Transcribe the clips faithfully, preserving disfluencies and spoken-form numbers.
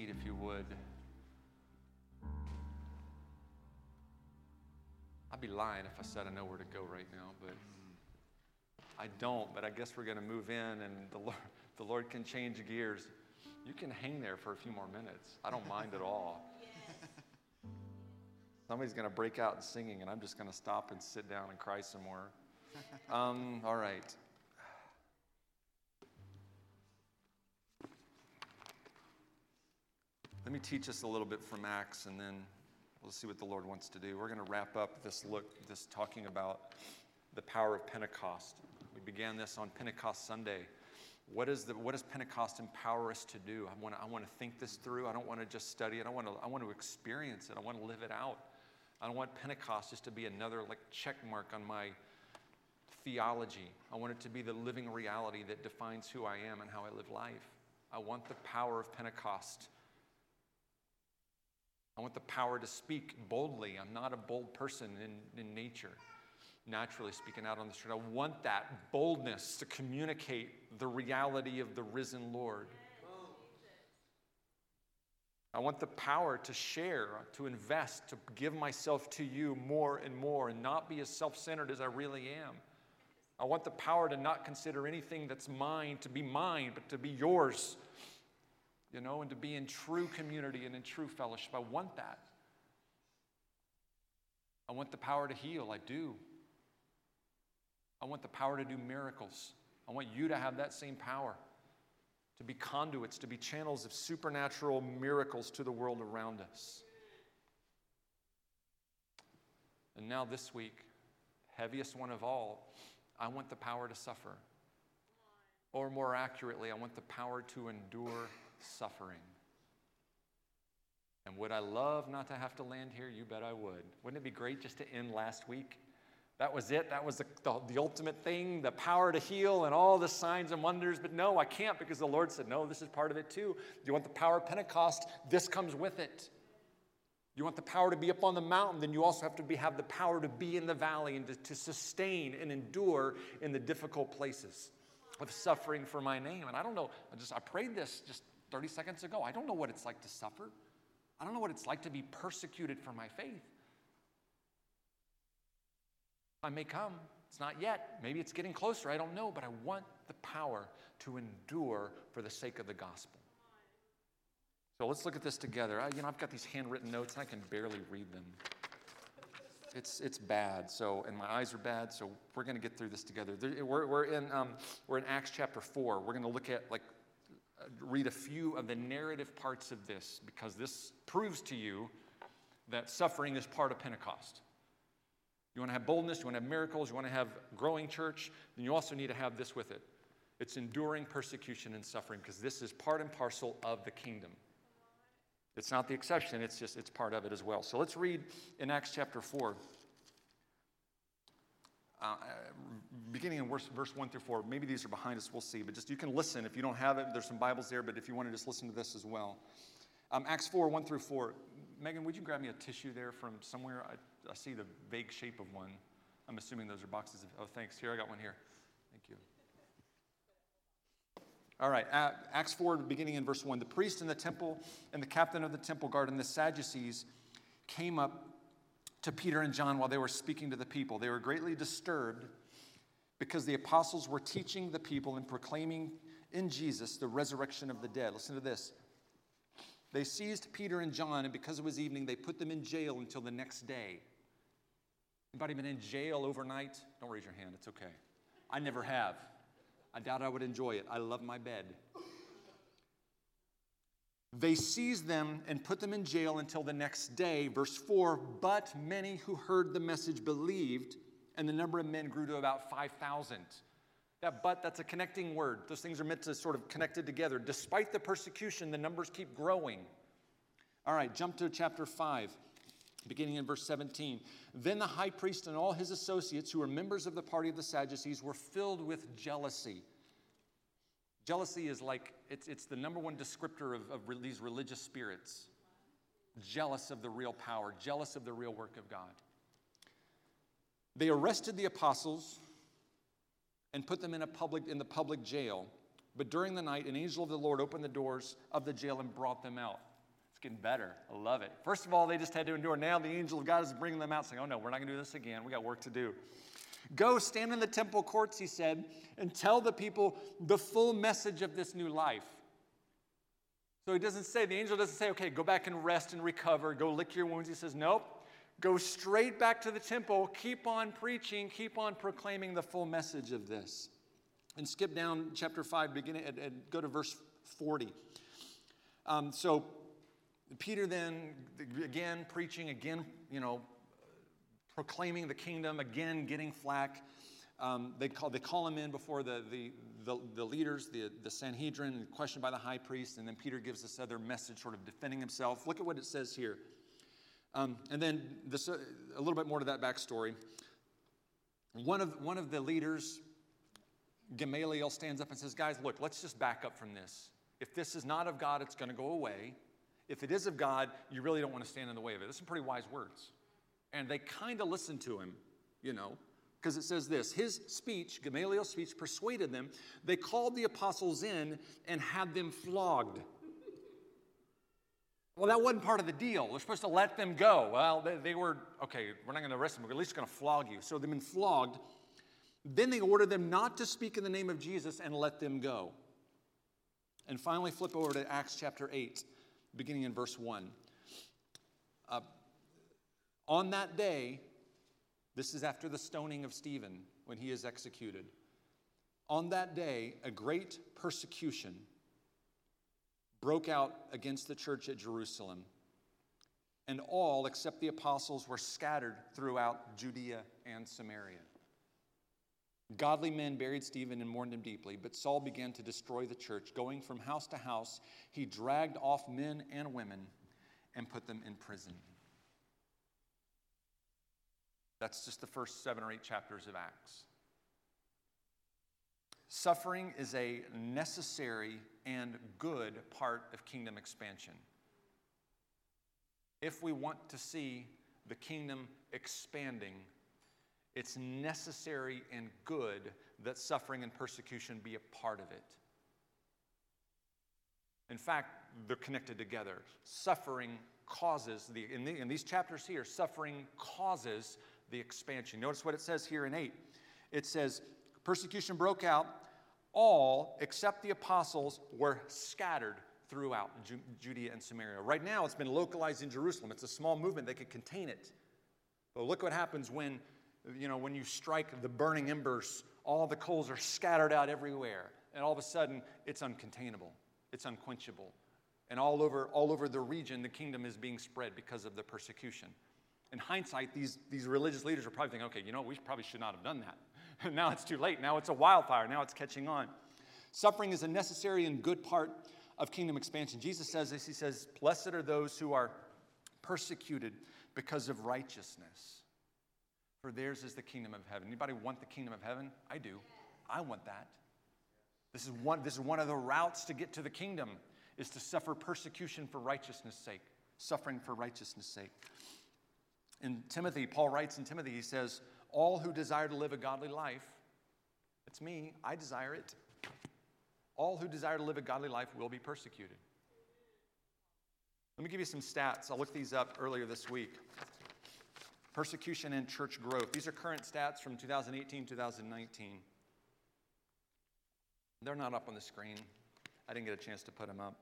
seat if you would. I'd be lying if I said I know where to go right now, but I don't. But I guess we're going to move in, and the Lord, the Lord can change gears. You can hang there for a few more minutes. I don't mind at all. Yes. Somebody's going to break out in singing, and I'm just going to stop and sit down and cry some more. Um, all right. Let me teach us a little bit from Acts, and then we'll see what the Lord wants to do. We're going to wrap up this look, this talking about the power of Pentecost. We began this on Pentecost Sunday. What is the what does Pentecost empower us to do? I want to, I want to think this through. I don't want to just study it. I want to I want to experience it. I want to live it out. I don't want Pentecost just to be another like check mark on my theology. I want it to be the living reality that defines who I am and how I live life. I want the power of Pentecost. I want the power to speak boldly. I'm not a bold person in, in nature, naturally speaking out on the street. I want that boldness to communicate the reality of the risen Lord. I want the power to share, to invest, to give myself to you more and more and not be as self-centered as I really am. I want the power to not consider anything that's mine to be mine, but to be yours. You know, and to be in true community and in true fellowship. I want that. I want the power to heal. I do. I want the power to do miracles. I want you to have that same power, to be conduits, to be channels of supernatural miracles to the world around us. And now this week, heaviest one of all, I want the power to suffer. Or more accurately, I want the power to endure suffering. And would I love not to have to land here? You bet I would. Wouldn't it be great just to end last week? That was it. That was the, the, the ultimate thing, the power to heal and all the signs and wonders. But no, I can't, because the Lord said, no, this is part of it too. You want the power of Pentecost? This comes with it. You want the power to be up on the mountain? Then you also have to be, have the power to be in the valley and to, to sustain and endure in the difficult places of suffering for my name. And I don't know, I just I prayed this just thirty seconds ago. I don't know what it's like to suffer. I don't know what it's like to be persecuted for my faith. I may come. It's not yet. Maybe it's getting closer. I don't know, but I want the power to endure for the sake of the gospel. So let's look at this together. I, you know, I've got these handwritten notes, and I can barely read them. It's it's bad. So and my eyes are bad. So we're going to get through this together. There, we're we're in um, we're in Acts chapter four. We're going to look at like. Read a few of the narrative parts of this, because this proves to you that suffering is part of Pentecost. You want to have boldness, you want to have miracles, you want to have growing church, then you also need to have this with it. It's enduring persecution and suffering, because this is part and parcel of the kingdom. It's not the exception, it's just, it's part of it as well. So let's read in Acts chapter four. Uh, beginning in verse, verse one through four. Maybe these are behind us, we'll see. But just you can listen. If you don't have it, there's some Bibles there. But if you want to just listen to this as well. Um, Acts four, one through four. Megan, would you grab me a tissue there from somewhere? I, I see the vague shape of one. I'm assuming those are boxes of, oh, thanks. Here, I got one here. Thank you. All right, uh, Acts four, beginning in verse one. The priest in the temple and the captain of the temple guard and the Sadducees came up to Peter and John while they were speaking to the people. They were greatly disturbed because the apostles were teaching the people and proclaiming in Jesus the resurrection of the dead. Listen to this. They seized Peter and John, and because it was evening, they put them in jail until the next day. Anybody been in jail overnight? Don't raise your hand. It's okay. I never have. I doubt I would enjoy it. I love my bed. They seized them and put them in jail until the next day. Verse four, but many who heard the message believed, and the number of men grew to about five thousand. That but, that's a connecting word. Those things are meant to sort of connected together. Despite the persecution, the numbers keep growing. All right, jump to chapter five, beginning in verse seventeen. Then the high priest and all his associates, who were members of the party of the Sadducees, were filled with jealousy. Jealousy is like, it's it's the number one descriptor of, of re- these religious spirits. Jealous of the real power, jealous of the real work of God. They arrested the apostles and put them in a public in the public jail. But during the night, an angel of the Lord opened the doors of the jail and brought them out. getting better. I love it. First of all, they just had to endure. Now the angel of God is bringing them out, saying, oh, no, we're not going to do this again. We got work to do. Go stand in the temple courts, he said, and tell the people the full message of this new life. So he doesn't say, the angel doesn't say, okay, go back and rest and recover. Go lick your wounds. He says, nope. Go straight back to the temple. Keep on preaching. Keep on proclaiming the full message of this. And skip down chapter five, beginning and, and go to verse forty. Um, so Peter then, again, preaching, again, you know, proclaiming the kingdom, again, getting flack. Um, they call they call him in before the the the, the leaders, the, the Sanhedrin, questioned by the high priest, and then Peter gives this other message, sort of defending himself. Look at what it says here. Um, and then this, uh, a little bit more to that backstory. One of one of the leaders, Gamaliel, stands up and says, guys, look, let's just back up from this. If this is not of God, it's going to go away. If it is of God, you really don't want to stand in the way of it. That's some pretty wise words. And they kind of listened to him, you know. Because it says this, his speech, Gamaliel's speech, persuaded them. They called the apostles in and had them flogged. Well, that wasn't part of the deal. We're supposed to let them go. Well, they, they were, okay, we're not going to arrest them. We're at least going to flog you. So they've been flogged. Then they ordered them not to speak in the name of Jesus and let them go. And finally, flip over to Acts chapter eight, beginning in verse one. Uh, on that day... This is after the stoning of Stephen, when he is executed. On that day, a great persecution broke out against the church at Jerusalem, and all except the apostles were scattered throughout Judea and Samaria. Godly men buried Stephen and mourned him deeply, but Saul began to destroy the church. Going from house to house, he dragged off men and women and put them in prison. That's just the first seven or eight chapters of Acts. Suffering is a necessary and good part of kingdom expansion. If we want to see the kingdom expanding, it's necessary and good that suffering and persecution be a part of it. In fact, they're connected together. Suffering causes, the in, the, in these chapters here, suffering causes the expansion. Notice what it says here in eight. It says, persecution broke out. All, except the apostles, were scattered throughout Ju- Judea and Samaria. Right now, it's been localized in Jerusalem. It's a small movement. They could contain it. But look what happens when, you know, when you strike the burning embers. All the coals are scattered out everywhere. And all of a sudden, it's uncontainable. It's unquenchable. And all over, all over the region, the kingdom is being spread because of the persecution. In hindsight, these, these religious leaders are probably thinking, okay, you know, we probably should not have done that. Now it's too late. Now it's a wildfire. Now it's catching on. Suffering is a necessary and good part of kingdom expansion. Jesus says this. He says, blessed are those who are persecuted because of righteousness, for theirs is the kingdom of heaven. Anybody want the kingdom of heaven? I do. I want that. This is one, this is one of the routes to get to the kingdom, is to suffer persecution for righteousness' sake. Suffering for righteousness' sake. In Timothy, Paul writes in Timothy, he says, all who desire to live a godly life, it's me, I desire it. All who desire to live a godly life will be persecuted. Let me give you some stats. I looked these up earlier this week. Persecution and church growth. These are current stats from twenty eighteen, twenty nineteen. They're not up on the screen. I didn't get a chance to put them up.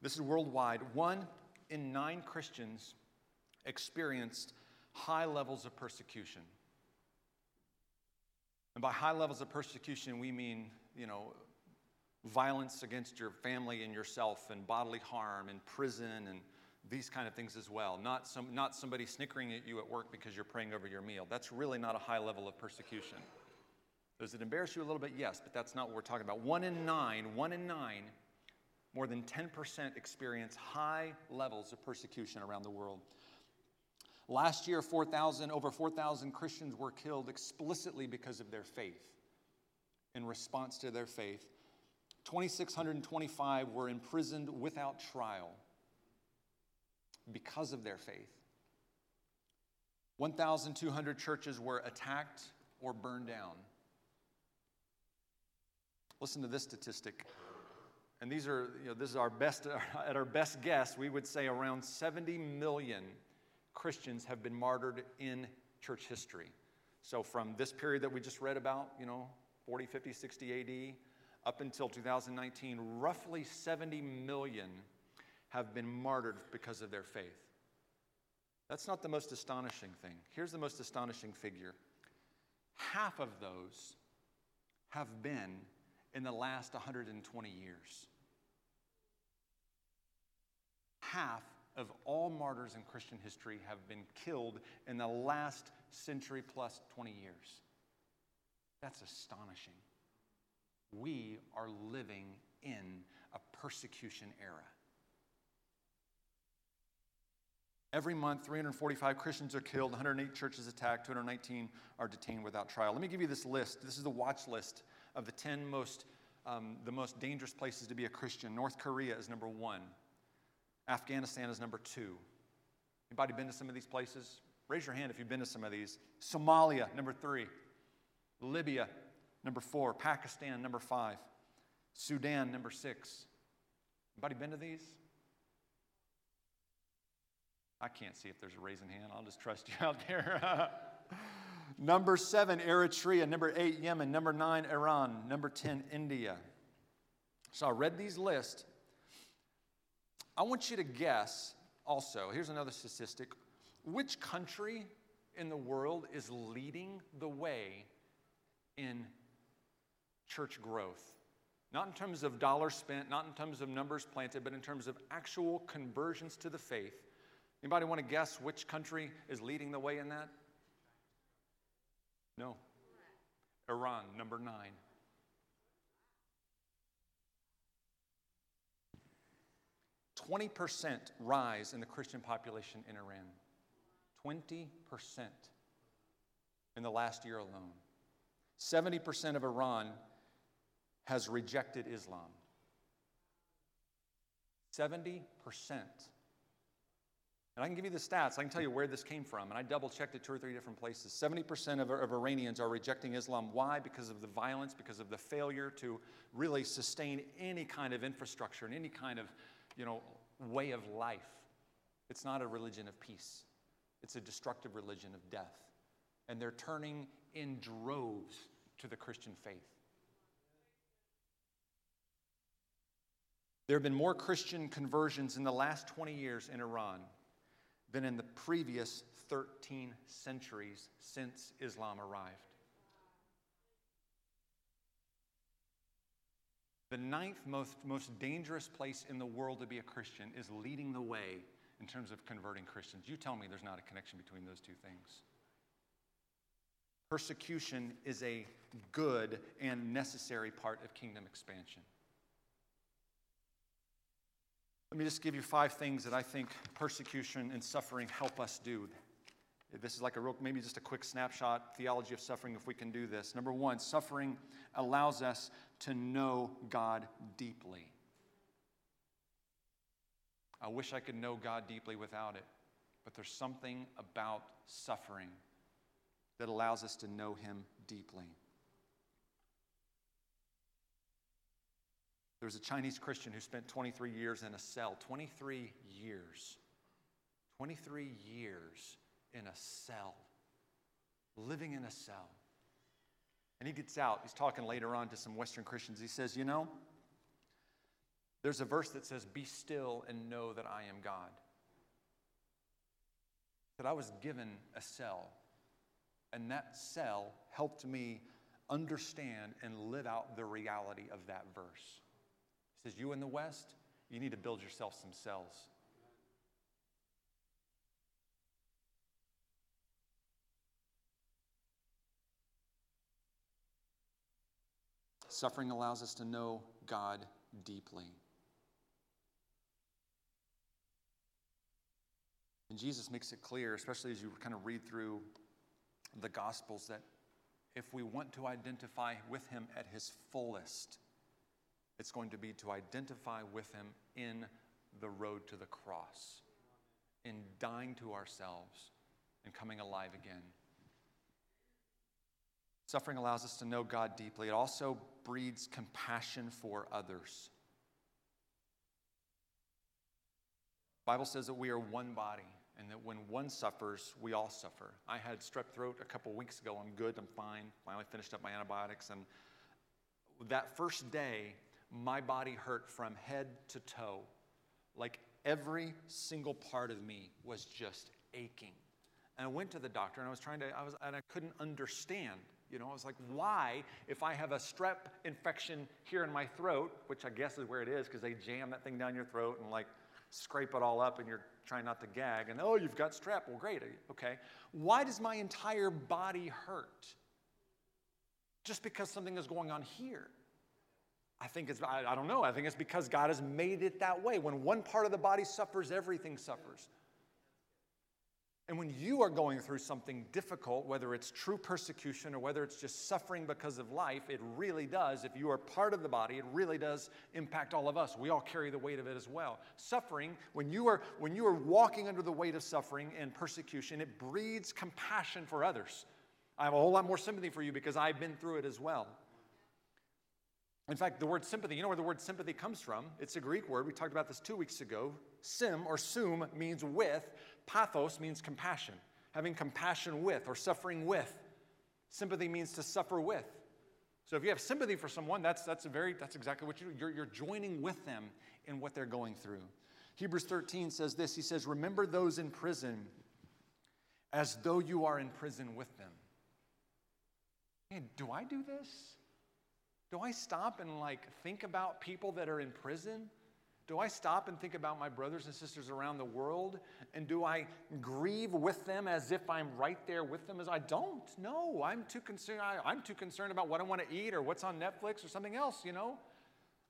This is worldwide. One in nine Christians experienced high levels of persecution. And by high levels of persecution, we mean, you know, violence against your family and yourself, and bodily harm, and prison, and these kind of things as well. Not some, not somebody snickering at you at work because you're praying over your meal. That's really not a high level of persecution. Does it embarrass you a little bit? Yes, but that's not what we're talking about. One in nine, one in nine, more than ten percent experience high levels of persecution around the world. Last year, four thousand, over four thousand Christians were killed explicitly because of their faith, in response to their faith. two thousand six hundred twenty-five were imprisoned without trial because of their faith. one thousand two hundred churches were attacked or burned down. Listen to this statistic. and these are, you know, this is our best, at our best guess, we would say around seventy million Christians have been martyred in church history. So from this period that we just read about, you know, forty, fifty, sixty A D, up until two thousand nineteen, roughly seventy million have been martyred because of their faith. That's not the most astonishing thing. Here's the most astonishing figure. Half of those have been in the last one hundred twenty years. Half of all martyrs in Christian history have been killed in the last century plus twenty years. That's astonishing. We are living in a persecution era. Every month, three hundred forty-five Christians are killed, one hundred eight churches attacked, two hundred nineteen are detained without trial. Let me give you this list. This is the watch list of the ten most, um, the most dangerous places to be a Christian. North Korea is number one. Afghanistan is number two. Anybody been to some of these places? Raise your hand if you've been to some of these. Somalia, number three. Libya, number four. Pakistan, number five. Sudan, number six. Anybody been to these? I can't see if there's a raising hand. I'll just trust you out there. Number seven, Eritrea. Number eight, Yemen. Number nine, Iran. Number ten, India. So I read these lists. I want you to guess also, here's another statistic, which country in the world is leading the way in church growth? Not in terms of dollars spent, not in terms of numbers planted, but in terms of actual conversions to the faith. Anybody want to guess which country is leading the way in that? No. Iran, number nine. twenty percent rise in the Christian population in Iran. twenty percent in the last year alone. seventy percent of Iran has rejected Islam. seventy percent. And I can give you the stats. I can tell you where this came from. And I double-checked it two or three different places. seventy percent of, of Iranians are rejecting Islam. Why? Because of the violence, because of the failure to really sustain any kind of infrastructure and any kind of, you know, way of life. It's not a religion of peace. It's a destructive religion of death. And they're turning in droves to the Christian faith. There have been more Christian conversions in the last twenty years in Iran than in the previous thirteen centuries since Islam arrived. The ninth most, most dangerous place in the world to be a Christian is leading the way in terms of converting Christians. You tell me there's not a connection between those two things. Persecution is a good and necessary part of kingdom expansion. Let me just give you five things that I think persecution and suffering help us do. This is like a real, maybe just a quick snapshot, theology of suffering, if we can do this. Number one, suffering allows us to know God deeply. I wish I could know God deeply without it, but there's something about suffering that allows us to know Him deeply. There was a Chinese Christian who spent twenty-three years in a cell. twenty-three years. twenty-three years in a cell. Living in a cell. And he gets out. He's talking later on to some Western Christians. He says, you know, there's a verse that says, be still and know that I am God. That I was given a cell. And that cell helped me understand and live out the reality of that verse. Says, you in the West, you need to build yourself some cells. Suffering allows us to know God deeply. And Jesus makes it clear, especially as you kind of read through the Gospels, that if we want to identify with Him at His fullest, it's going to be to identify with Him in the road to the cross, in dying to ourselves and coming alive again. Suffering allows us to know God deeply. It also breeds compassion for others. The Bible says that we are one body, and that when one suffers, we all suffer. I had strep throat a couple weeks ago. I'm good. I'm fine. Finally finished up my antibiotics. And that first day, my body hurt from head to toe. Like every single part of me was just aching. And I went to the doctor, and I was trying to, I was, and I couldn't understand. You know, I was like, why, if I have a strep infection here in my throat, which I guess is where it is, because they jam that thing down your throat and like scrape it all up, and you're trying not to gag, and oh, you've got strep. Well, great, okay. Why does my entire body hurt? Just because something is going on here. I think it's, I, I don't know, I think it's because God has made it that way. When one part of the body suffers, everything suffers. And when you are going through something difficult, whether it's true persecution or whether it's just suffering because of life, it really does, if you are part of the body, it really does impact all of us. We all carry the weight of it as well. Suffering, when you are when you are walking under the weight of suffering and persecution, it breeds compassion for others. I have a whole lot more sympathy for you because I've been through it as well. In fact, the word sympathy, you know where the word sympathy comes from? It's a Greek word. We talked about this two weeks ago. Sim or sum means with. Pathos means compassion. Having compassion with or suffering with. Sympathy means to suffer with. So if you have sympathy for someone, that's that's a very that's exactly what you do. You're, you're joining with them in what they're going through. Hebrews thirteen says this. He says, remember those in prison as though you are in prison with them. Man, do I do this? Do I stop and like think about people that are in prison? Do I stop and think about my brothers and sisters around the world? And do I grieve with them as if I'm right there with them? As I don't. No, I'm too concerned. I, I'm too concerned about what I want to eat or what's on Netflix or something else. You know,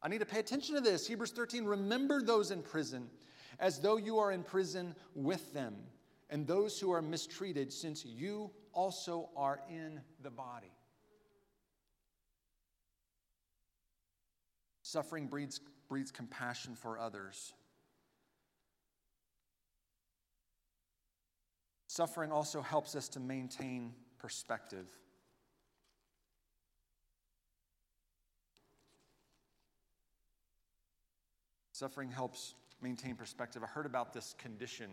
I need to pay attention to this. Hebrews thirteen: remember those in prison, as though you are in prison with them, and those who are mistreated, since you also are in the body. Suffering breeds, breeds compassion for others. Suffering also helps us to maintain perspective. Suffering helps maintain perspective. I heard about this condition.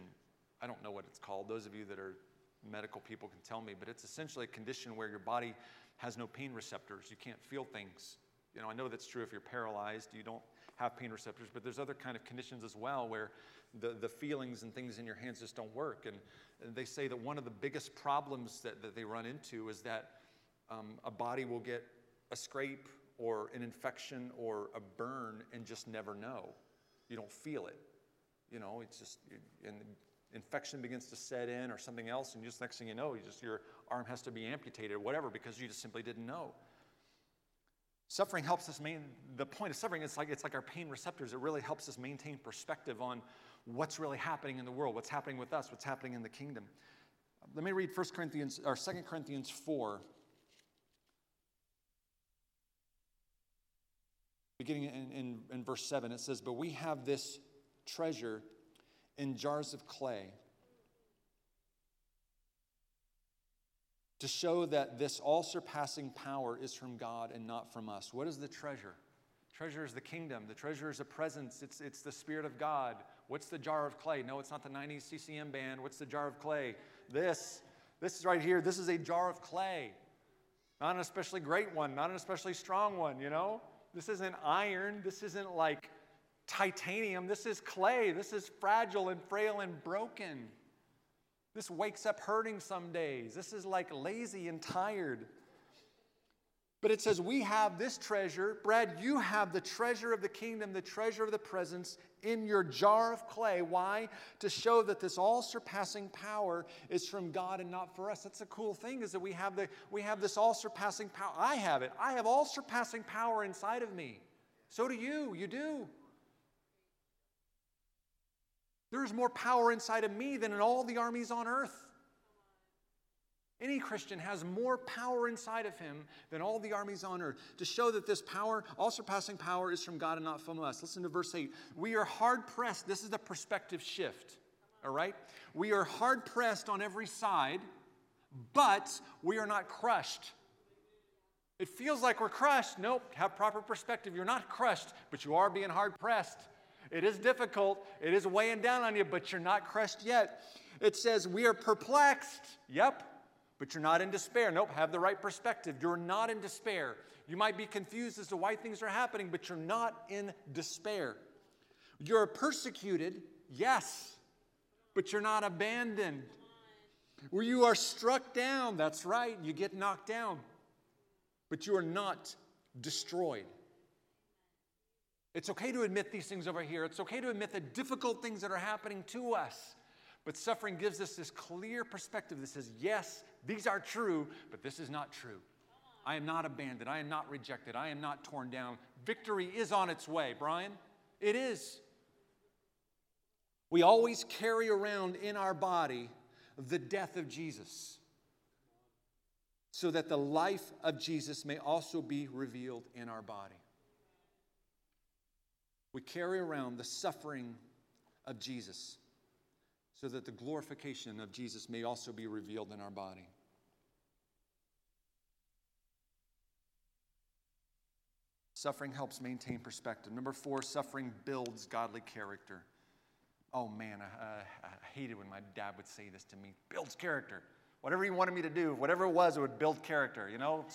I don't know what it's called. Those of you that are medical people can tell me, but it's essentially a condition where your body has no pain receptors. You can't feel things. You know, I know that's true if you're paralyzed, you don't have pain receptors, but there's other kind of conditions as well where the, the feelings and things in your hands just don't work. And, and they say that one of the biggest problems that, that they run into is that um, a body will get a scrape or an infection or a burn and just never know. You don't feel it. You know, it's just, and infection begins to set in or something else, and just next thing you know, you just your arm has to be amputated or whatever because you just simply didn't know. Suffering helps us main, the point of suffering, it's like, it's like our pain receptors. It really helps us maintain perspective on what's really happening in the world, what's happening with us, what's happening in the kingdom. Let me read First Corinthians, or Second Corinthians four, beginning in, in, in verse seven. It says, but we have this treasure in jars of clay to show that this all-surpassing power is from God and not from us. What is the treasure? Treasure is the kingdom. The treasure is a presence. It's, it's the Spirit of God. What's the jar of clay? No, it's not the nineties C C M band. What's the jar of clay? This. This is right here. This is a jar of clay. Not an especially great one. Not an especially strong one, you know? This isn't iron. This isn't like titanium. This is clay. This is fragile and frail and broken. This wakes up hurting some days. This is like lazy and tired. But it says, we have this treasure. Brad, you have the treasure of the kingdom, the treasure of the presence in your jar of clay. Why? To show that this all-surpassing power is from God and not for us. That's the cool thing, is that we have the we have this all-surpassing power. I have it. I have all-surpassing power inside of me. So do you. You do. There is more power inside of me than in all the armies on earth. Any Christian has more power inside of him than all the armies on earth, to show that this power, all-surpassing power, is from God and not from us. Listen to verse eight. We are hard-pressed. This is the perspective shift, all right? We are hard-pressed on every side, but we are not crushed. It feels like we're crushed. Nope, have proper perspective. You're not crushed, but you are being hard-pressed. It is difficult. It is weighing down on you, but you're not crushed yet. It says we are perplexed. Yep. But you're not in despair. Nope, have the right perspective. You're not in despair. You might be confused as to why things are happening, but you're not in despair. You're persecuted, yes, but you're not abandoned. Where you are struck down, that's right, you get knocked down, but you are not destroyed. It's okay to admit these things over here. It's okay to admit the difficult things that are happening to us. But suffering gives us this clear perspective that says, yes, these are true, but this is not true. I am not abandoned. I am not rejected. I am not torn down. Victory is on its way, Brian. It is. We always carry around in our body the death of Jesus so that the life of Jesus may also be revealed in our body. We carry around the suffering of Jesus so that the glorification of Jesus may also be revealed in our body. Suffering helps maintain perspective. Number four, suffering builds godly character. Oh man, I, I, I hated when my dad would say this to me. Builds character. Whatever he wanted me to do, whatever it was, it would build character. You know,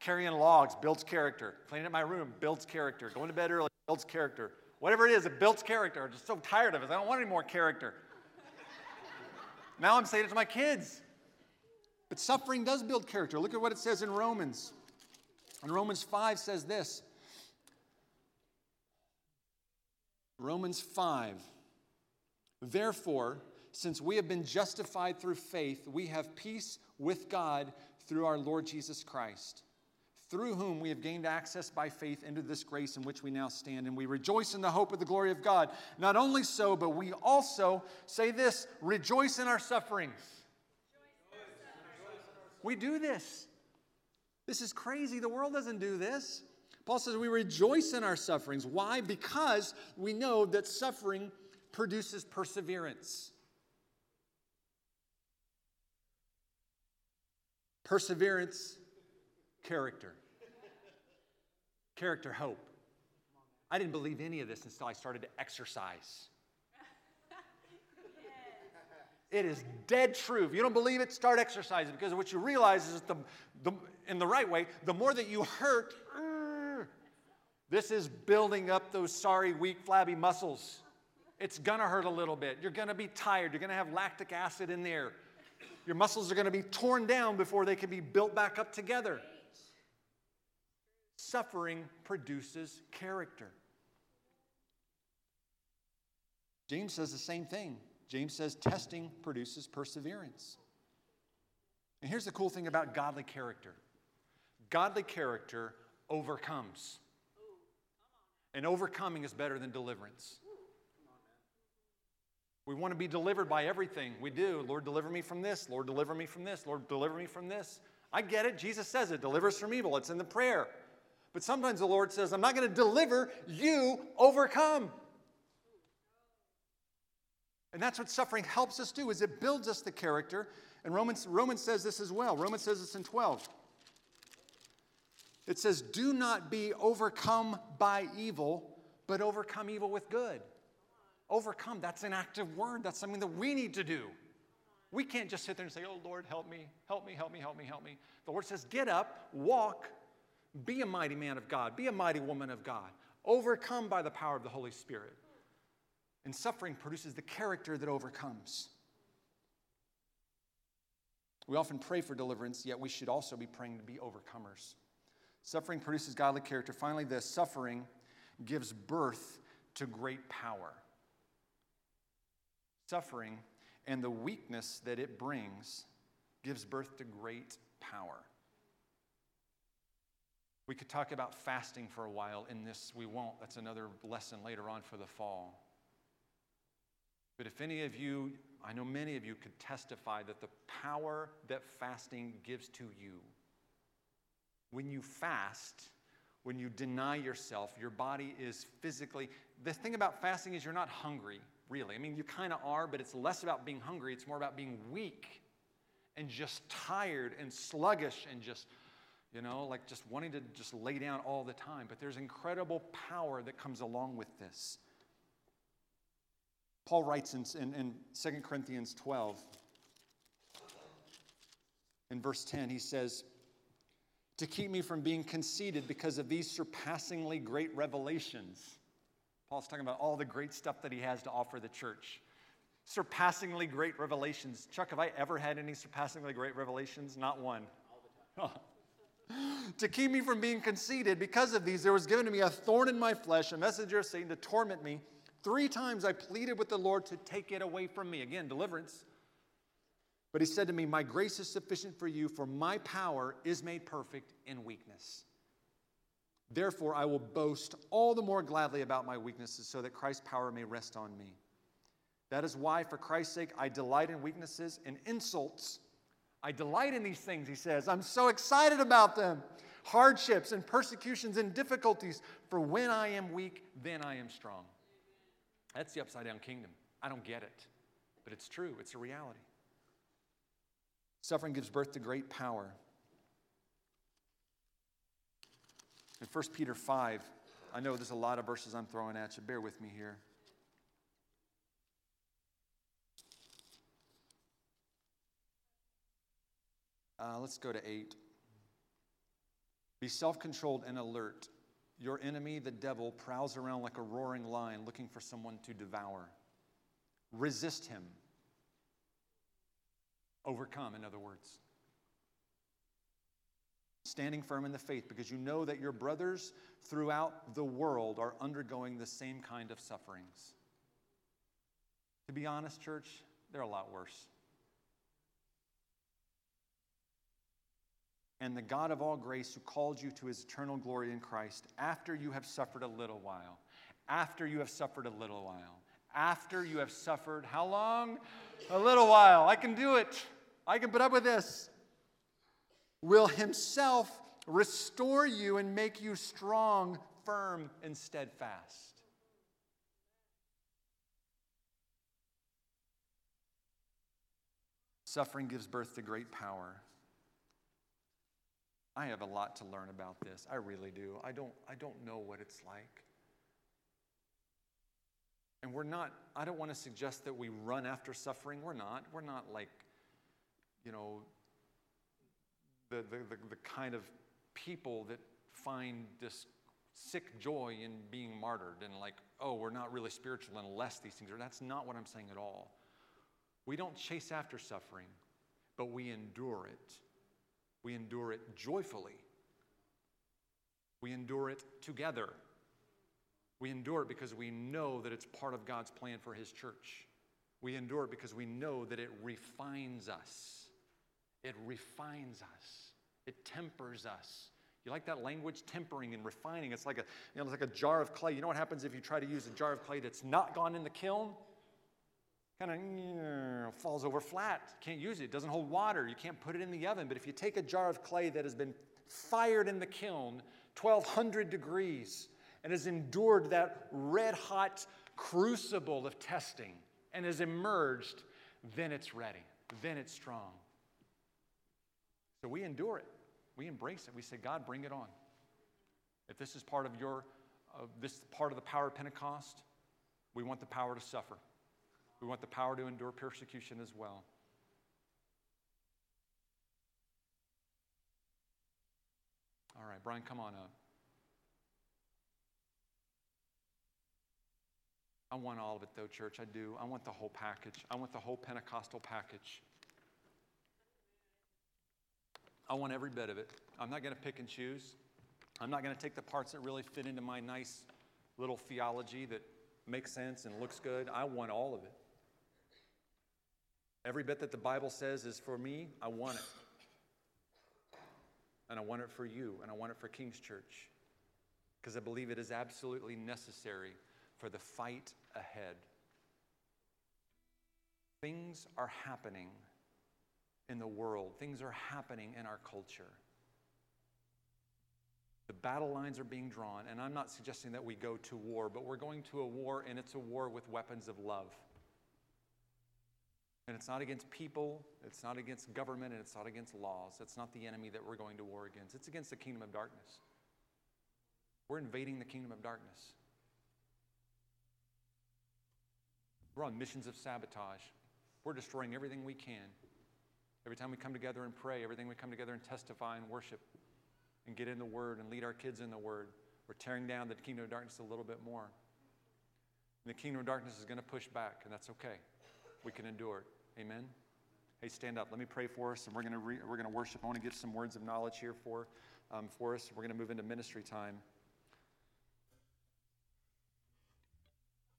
carrying logs builds character. Cleaning up my room builds character. Going to bed early builds character. Whatever it is, it builds character. I'm just so tired of it. I don't want any more character. Now I'm saying it to my kids. But suffering does build character. Look at what it says in Romans. And Romans five says this. Romans five. Therefore, since we have been justified through faith, we have peace with God through our Lord Jesus Christ, through whom we have gained access by faith into this grace in which we now stand, and we rejoice in the hope of the glory of God. Not only so, but we also, say this, rejoice in our sufferings. We do this. This is crazy. The world doesn't do this. Paul says we rejoice in our sufferings. Why? Because we know that suffering produces perseverance. Perseverance, character. Character, hope. I didn't believe any of this until I started to exercise. It is dead true. If you don't believe it, start exercising, because what you realize is that the, the, in the right way, the more that you hurt, er, this is building up those sorry, weak, flabby muscles. It's going to hurt a little bit. You're going to be tired. You're going to have lactic acid in there. Your muscles are going to be torn down before they can be built back up together. Suffering produces character. James says the same thing. James says testing produces perseverance. And here's the cool thing about godly character. Godly character overcomes. And overcoming is better than deliverance. We want to be delivered by everything we do. Lord, deliver me from this. Lord, deliver me from this. Lord, deliver me from this. I get it. Jesus says it. Deliver us from evil. It's in the prayer. But sometimes the Lord says, I'm not going to deliver. You overcome. And that's what suffering helps us do, is it builds us the character. And Romans, Romans says this as well. Romans says this in twelve. It says, do not be overcome by evil, but overcome evil with good. Overcome, that's an active word. That's something that we need to do. We can't just sit there and say, oh, Lord, help me, help me, help me, help me, help me. The Lord says, get up, walk, be a mighty man of God, be a mighty woman of God. Overcome by the power of the Holy Spirit. And suffering produces the character that overcomes. We often pray for deliverance, yet we should also be praying to be overcomers. Suffering produces godly character. Finally, this, suffering gives birth to great power. Suffering and the weakness that it brings gives birth to great power. We could talk about fasting for a while in this. We won't. That's another lesson later on for the fall. But if any of you, I know many of you could testify that the power that fasting gives to you. When you fast, when you deny yourself, your body is physically... The thing about fasting is you're not hungry, really. I mean, you kind of are, but it's less about being hungry. It's more about being weak and just tired and sluggish and just, you know, like just wanting to just lay down all the time. But there's incredible power that comes along with this. Paul writes in, in, in Second Corinthians twelve, in verse ten, he says, to keep me from being conceited because of these surpassingly great revelations. Paul's talking about all the great stuff that he has to offer the church. Surpassingly great revelations. Chuck, have I ever had any surpassingly great revelations? Not one. All the time. To keep me from being conceited because of these, there was given to me a thorn in my flesh, a messenger of Satan to torment me. Three times I pleaded with the Lord to take it away from me. Again, deliverance. But he said to me, my grace is sufficient for you, for my power is made perfect in weakness. Therefore, I will boast all the more gladly about my weaknesses, so that Christ's power may rest on me. That is why, for Christ's sake, I delight in weaknesses and insults. I delight in these things, he says. I'm so excited about them. Hardships and persecutions and difficulties. For when I am weak, then I am strong. That's the upside down kingdom. I don't get it. But it's true. It's a reality. Suffering gives birth to great power. In First Peter five, I know there's a lot of verses I'm throwing at you. Bear with me here. Uh, let's go to eight. Be self-controlled and alert. Your enemy, the devil, prowls around like a roaring lion looking for someone to devour. Resist him. Overcome, in other words. Standing firm in the faith, because you know that your brothers throughout the world are undergoing the same kind of sufferings. To be honest, church, they're a lot worse. And the God of all grace, who called you to his eternal glory in Christ, after you have suffered a little while, after you have suffered a little while, after you have suffered, how long? A little while. I can do it. I can put up with this. Will himself restore you and make you strong, firm, and steadfast. Suffering gives birth to great power. I have a lot to learn about this. I really do. I don't, I don't know what it's like. And we're not, I don't want to suggest that we run after suffering. We're not. We're not like, you know, the, the, the, the kind of people that find this sick joy in being martyred and like, oh, we're not really spiritual unless these things are. That's not what I'm saying at all. We don't chase after suffering, but we endure it. We endure it joyfully. We endure it together. We endure it because we know that it's part of God's plan for his church. We endure it because we know that it refines us. It refines us. It tempers us. You like that language? Tempering and refining. It's like a, you know, it's like a jar of clay. You know what happens if you try to use a jar of clay that's not gone in the kiln? Kind of mm, falls over flat. Can't use it. It doesn't hold water. You can't put it in the oven. But if you take a jar of clay that has been fired in the kiln, twelve hundred degrees, and has endured that red-hot crucible of testing and has emerged, then it's ready. Then it's strong. So we endure it. We embrace it. We say, God, bring it on. If this is part of your, uh, this part of the power of Pentecost, we want the power to suffer. We want the power to endure persecution as well. All right, Brian, come on up. I want all of it, though, church. I do. I want the whole package. I want the whole Pentecostal package. I want every bit of it. I'm not going to pick and choose. I'm not going to take the parts that really fit into my nice little theology that makes sense and looks good. I want all of it. Every bit that the Bible says is for me, I want it. And I want it for you, and I want it for King's Church, because I believe it is absolutely necessary for the fight ahead. Things are happening in the world. Things are happening in our culture. The battle lines are being drawn, and I'm not suggesting that we go to war, but we're going to a war, and it's a war with weapons of love. And it's not against people, it's not against government, and it's not against laws. It's not the enemy that we're going to war against. It's against the kingdom of darkness. We're invading the kingdom of darkness. We're on missions of sabotage. We're destroying everything we can. Every time we come together and pray, everything we come together and testify and worship and get in the Word and lead our kids in the Word, we're tearing down the kingdom of darkness a little bit more. And the kingdom of darkness is going to push back, and that's okay. We can endure it. Amen? Hey, stand up. Let me pray for us, and we're going to re- we're going to worship. I want to give some words of knowledge here for, um, for us. We're going to move into ministry time.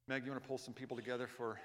Meg, you want to pull some people together for...